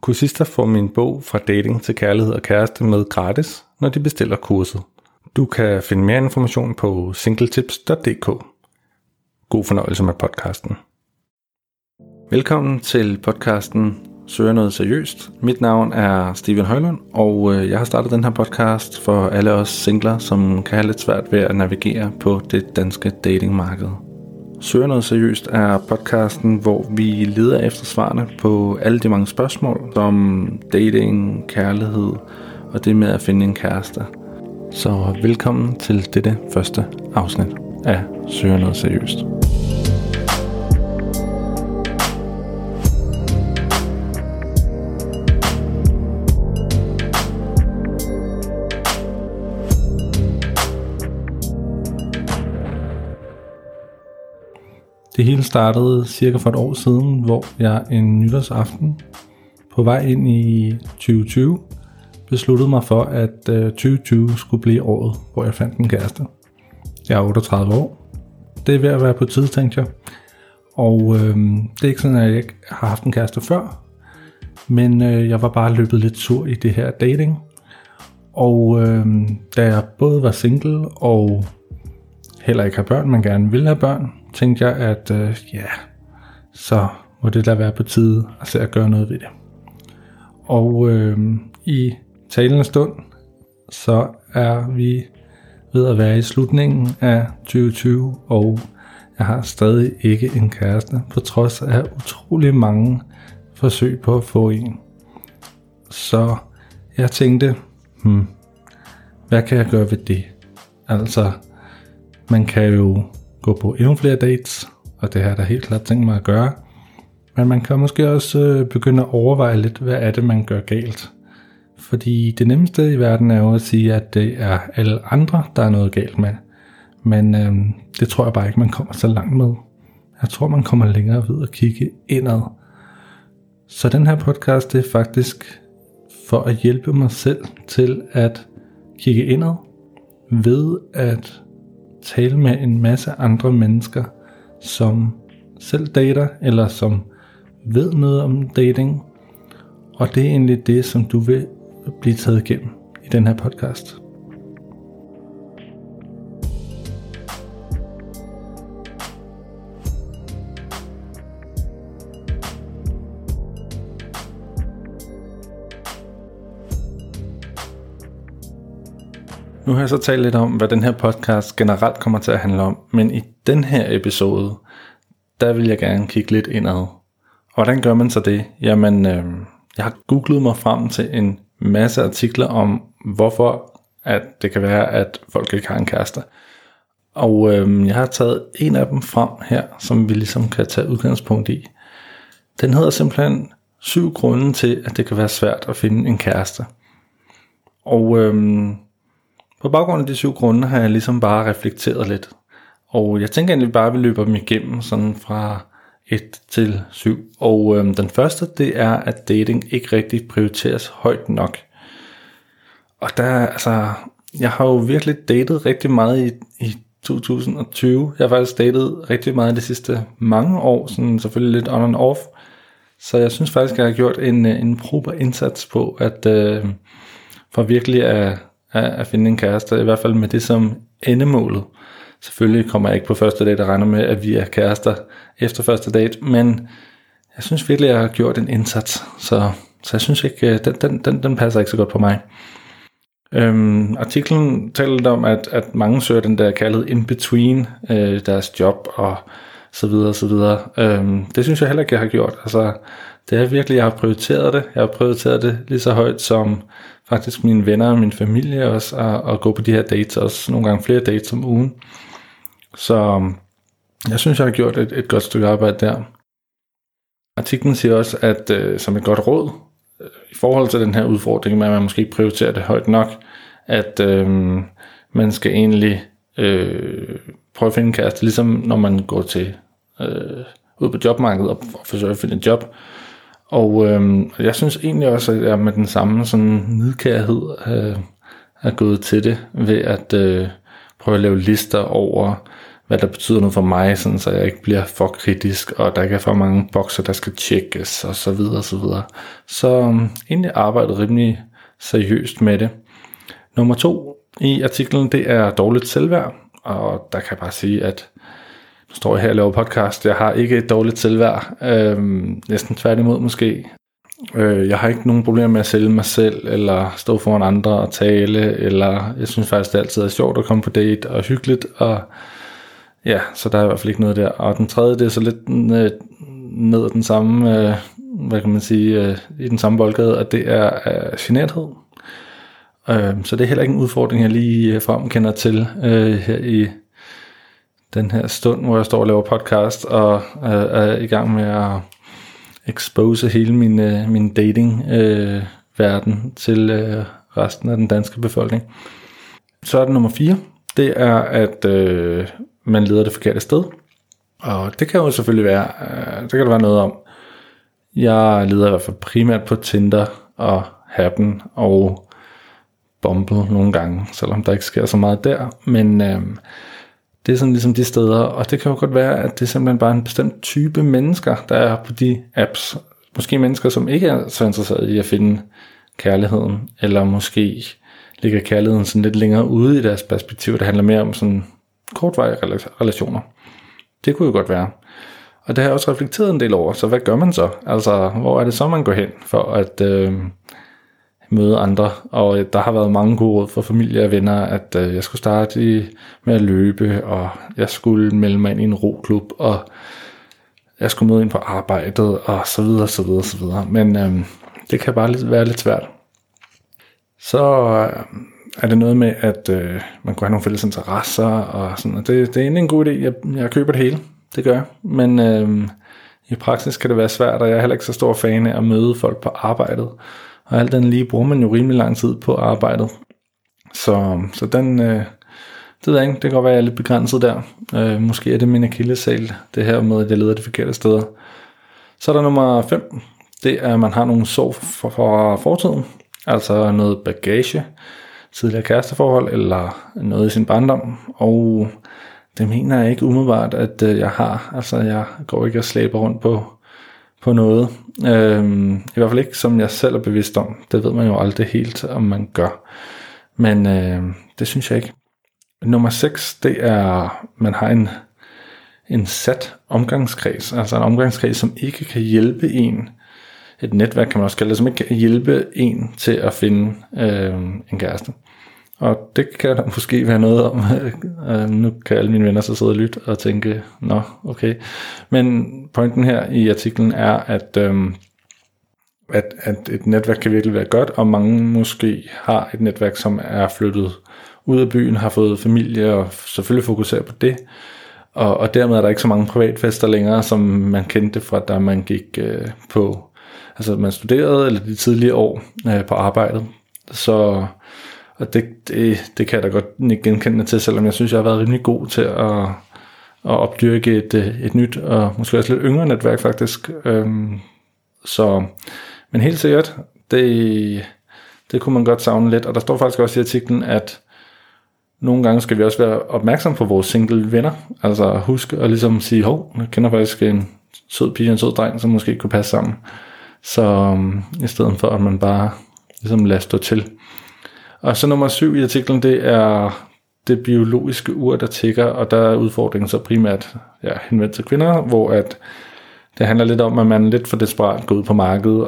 Kursister får min bog Fra dating til kærlighed og kæreste med gratis, når de bestiller kurset. Du kan finde mere information på singletips.dk. God fornøjelse med podcasten. Velkommen til podcasten Søger noget seriøst. Mit navn er Steven Højlund, og jeg har startet den her podcast for alle os singler, som kan have lidt svært ved at navigere på det danske datingmarked. Søger noget seriøst er podcasten, hvor vi leder efter svarene på alle de mange spørgsmål som dating, kærlighed og det med at finde en kæreste. Så velkommen til dette første afsnit af Søger noget seriøst. Det hele startede cirka for et år siden, hvor jeg en nytårsaften på vej ind i 2020 besluttede mig for, at 2020 skulle blive året, hvor jeg fandt en kæreste. Jeg er 38 år. Det er ved at være på tide, tænkte jeg. Og det er ikke sådan, at jeg ikke har haft en kæreste før, men jeg var bare løbet lidt sur i det her dating. Og da jeg både var single og heller ikke har børn, men gerne vil have børn, tænkte jeg, at så må det da være på tide at se at gøre noget ved det. Og i talende stund, så er vi ved at være i slutningen af 2020, og jeg har stadig ikke en kæreste, på trods af utrolig mange forsøg på at få en. Så jeg tænkte, hvad kan jeg gøre ved det? Altså, man kan jo gå på endnu flere dates, og det har jeg da helt klart tænkt mig at gøre. Men man kan måske også begynde at overveje lidt, hvad er det, man gør galt. Fordi det nemmeste i verden er jo at sige, at det er alle andre, der er noget galt med. Men det tror jeg bare ikke, man kommer så langt med. Jeg tror, man kommer længere ved at kigge indad. Så den her podcast, det er faktisk for at hjælpe mig selv til at kigge indad ved at tale med en masse andre mennesker, som selv dater, eller som ved noget om dating. Og det er egentlig det, som du vil blive taget igennem i den her podcast. Nu har jeg så talt lidt om, hvad den her podcast generelt kommer til at handle om, men i den her episode, der vil jeg gerne kigge lidt indad. Hvordan gør man så det? Jamen, jeg har googlet mig frem til en masse artikler om, hvorfor at det kan være, at folk ikke har en kæreste. Og jeg har taget en af dem frem her, som vi ligesom kan tage udgangspunkt i. Den hedder simpelthen 7 grunde til, at det kan være svært at finde en kæreste. Og på baggrund af de 7 grunde har jeg ligesom bare reflekteret lidt. Og jeg tænker egentlig bare, at vi løber dem igennem sådan fra 1 til 7. Og den første, det er, at dating ikke rigtig prioriteres højt nok. Og der, altså, jeg har jo virkelig datet rigtig meget i 2020. Jeg har faktisk datet rigtig meget de sidste mange år, sådan selvfølgelig lidt on and off. Så jeg synes faktisk, at jeg har gjort en proper indsats på, at for virkelig at finde en kæreste, i hvert fald med det som endemålet. Selvfølgelig kommer jeg ikke på første date og regner med, at vi er kærester efter første date, men jeg synes virkelig, at jeg har gjort en indsats, så jeg synes ikke, den passer ikke så godt på mig. Artiklen taler lidt om, at mange søger den der kærlighed in between deres job og så videre, så videre. Det synes jeg heller ikke, jeg har gjort. Altså, det er virkelig, jeg har prioriteret det. Jeg har prioriteret det lige så højt som faktisk mine venner og min familie også, at gå på de her dates, også nogle gange flere dates om ugen. Så jeg synes, jeg har gjort et godt stykke arbejde der. Artiklen siger også, at som et godt råd, i forhold til den her udfordring med, at man måske ikke prioriterer det højt nok, at man skal egentlig prøve at finde en kæreste, ligesom når man går til ud på jobmarkedet og forsøger at finde et job. Og jeg synes egentlig også, at jeg med den samme sådan nidkærhed er gået til det, ved at prøve at lave lister over, hvad der betyder noget for mig, sådan, så jeg ikke bliver for kritisk, og der ikke er for mange bokser, der skal tjekkes, og så videre, og så videre. Så egentlig arbejdet rimelig seriøst med det. Nummer 2 i artiklen, det er dårligt selvværd, og der kan jeg bare sige, at nu står jeg her og laver podcast, jeg har ikke et dårligt selvværd, næsten tværtimod måske. Jeg har ikke nogen problemer med at sælge mig selv, eller stå foran andre og tale, eller jeg synes faktisk, det altid er sjovt at komme på date, og hyggeligt, og ja, så der er i hvert fald ikke noget der. Og den tredje, det er så lidt ned ad den samme, hvad kan man sige, i den samme boldgade, og det er generthed. Så det er heller ikke en udfordring, jeg lige fremkender til her i den her stund, hvor jeg står og laver podcast, og er i gang med at expose hele min dating-verden til resten af den danske befolkning. Så er det nummer 4, det er, at man leder det forkerte sted. Og det kan jo selvfølgelig være, det kan der være noget om. Jeg leder i hvert fald primært på Tinder og Happen og Bumble nogle gange, selvom der ikke sker så meget der. Men det er sådan ligesom de steder, og det kan jo godt være, at det er simpelthen bare en bestemt type mennesker, der er på de apps. Måske mennesker, som ikke er så interesserede i at finde kærligheden, eller måske ligger kærligheden sådan lidt længere ude i deres perspektiv. Det handler mere om sådan kortvarige relationer. Det kunne jo godt være. Og det har jeg også reflekteret en del over, så hvad gør man så? Altså, hvor er det så, man går hen for at møde andre? Og der har været mange gode råd for familie og venner, at jeg skulle starte med at løbe, og jeg skulle melde mig ind i en roklub, og jeg skulle møde ind på arbejdet, og så videre, så videre, så videre. Men det kan bare være lidt svært. Så er det noget med, at man kunne have nogle fælles interesser, og sådan, og det er egentlig en god idé. Jeg køber det hele, det gør jeg. Men i praksis kan det være svært, og jeg er heller ikke så stor fan af at møde folk på arbejdet. Og alt den lige bruger man jo rimelig lang tid på arbejdet. Så den, det ved jeg ikke, det kan godt være, at jeg er lidt begrænset der. Måske er det min akilleshæl, det her med, at jeg leder de forkerte steder. Så er der nummer 5, det er, at man har nogle sorg fra fortiden, altså noget bagage, tidligere kæresteforhold eller noget i sin barndom, og det mener jeg ikke umiddelbart, at jeg har. Altså, jeg går ikke og slæber rundt på noget. I hvert fald ikke, som jeg selv er bevidst om. Det ved man jo aldrig helt, om man gør. Men det synes jeg ikke. Nummer 6, det er, man har en sat omgangskreds. Altså en omgangskreds, som ikke kan hjælpe en. Et netværk kan man også kalde det, som ikke kan hjælpe en til at finde en kæreste. Og det kan der måske være noget om. Nu kan alle mine venner så sidde og lytte og tænke, nå, okay. Men pointen her i artiklen er, at et netværk kan virkelig være godt, og mange måske har et netværk, som er flyttet ud af byen, har fået familie og selvfølgelig fokuserer på det. Og dermed er der ikke så mange privatfester længere, som man kendte fra, da man gik på, altså man studerede eller de tidlige år på arbejdet. Så og det kan jeg da godt genkende til, selvom jeg synes, jeg har været rimelig god til at opdyrke et nyt og måske også lidt yngre netværk faktisk. Så, men helt sikkert, det kunne man godt savne lidt. Og der står faktisk også i artiklen, at nogle gange skal vi også være opmærksomme på vores single venner. Altså husk at ligesom sige, hov, jeg kender faktisk en sød pige og en sød dreng, som måske ikke kunne passe sammen. Så i stedet for, at man bare ligesom lader stå til. Og så nummer 7 i artiklen, det er det biologiske ur, der tikker, og der er udfordringen så primært henvendt til kvinder, hvor at det handler lidt om, at man er lidt for desperat går ud på markedet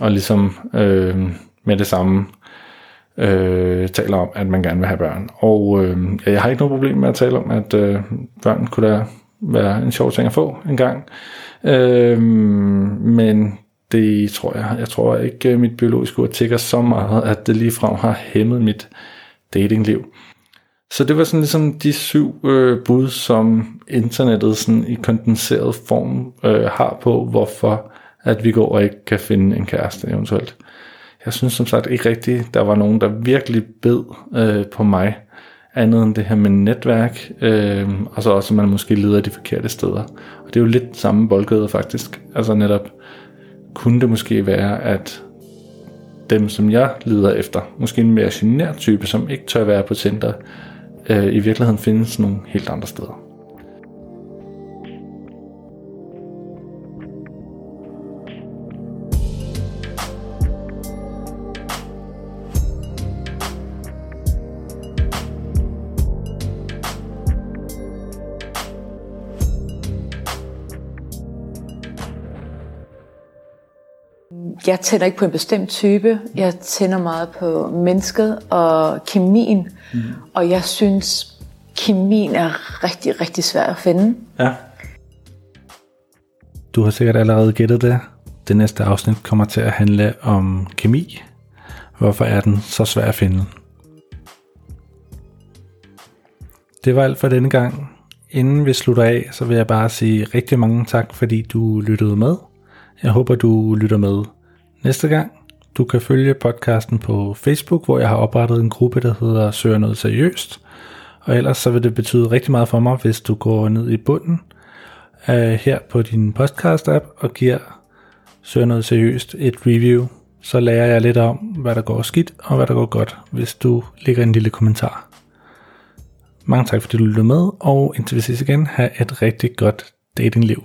og ligesom med det samme taler om, at man gerne vil have børn. Og jeg har ikke noget problem med at tale om, at børn kunne da være en sjov ting at få en gang. Men det tror jeg. Jeg tror ikke, mit biologiske ur tikker så meget, at det ligefrem har hæmmet mit datingliv. Så det var sådan ligesom de 7 bud, som internettet sådan i kondenseret form har på, hvorfor at vi går og ikke kan finde en kæreste eventuelt. Jeg synes som sagt ikke rigtigt, der var nogen, der virkelig bed på mig, andet end det her med netværk, og så også, at man måske leder de forkerte steder. Og det er jo lidt samme boldgade faktisk. Altså netop kunne det måske være, at dem, som jeg leder efter, måske en mere genert type, som ikke tør være på Tinder, i virkeligheden findes nogle helt andre steder. Jeg tænder ikke på en bestemt type. Jeg tænder meget på mennesket og kemien. Mm. Og jeg synes, kemien er rigtig, rigtig svær at finde. Ja. Du har sikkert allerede gættet det. Det næste afsnit kommer til at handle om kemi. Hvorfor er den så svær at finde? Det var alt for denne gang. Inden vi slutter af, så vil jeg bare sige rigtig mange tak, fordi du lyttede med. Jeg håber, du lytter med næste gang. Du kan følge podcasten på Facebook, hvor jeg har oprettet en gruppe, der hedder Søger Noget Seriøst. Og ellers så vil det betyde rigtig meget for mig, hvis du går ned i bunden her på din podcast-app og giver Søger Noget Seriøst et review. Så lærer jeg lidt om, hvad der går skidt og hvad der går godt, hvis du lægger en lille kommentar. Mange tak fordi du lyttede med, og indtil vi ses igen, have et rigtig godt datingliv.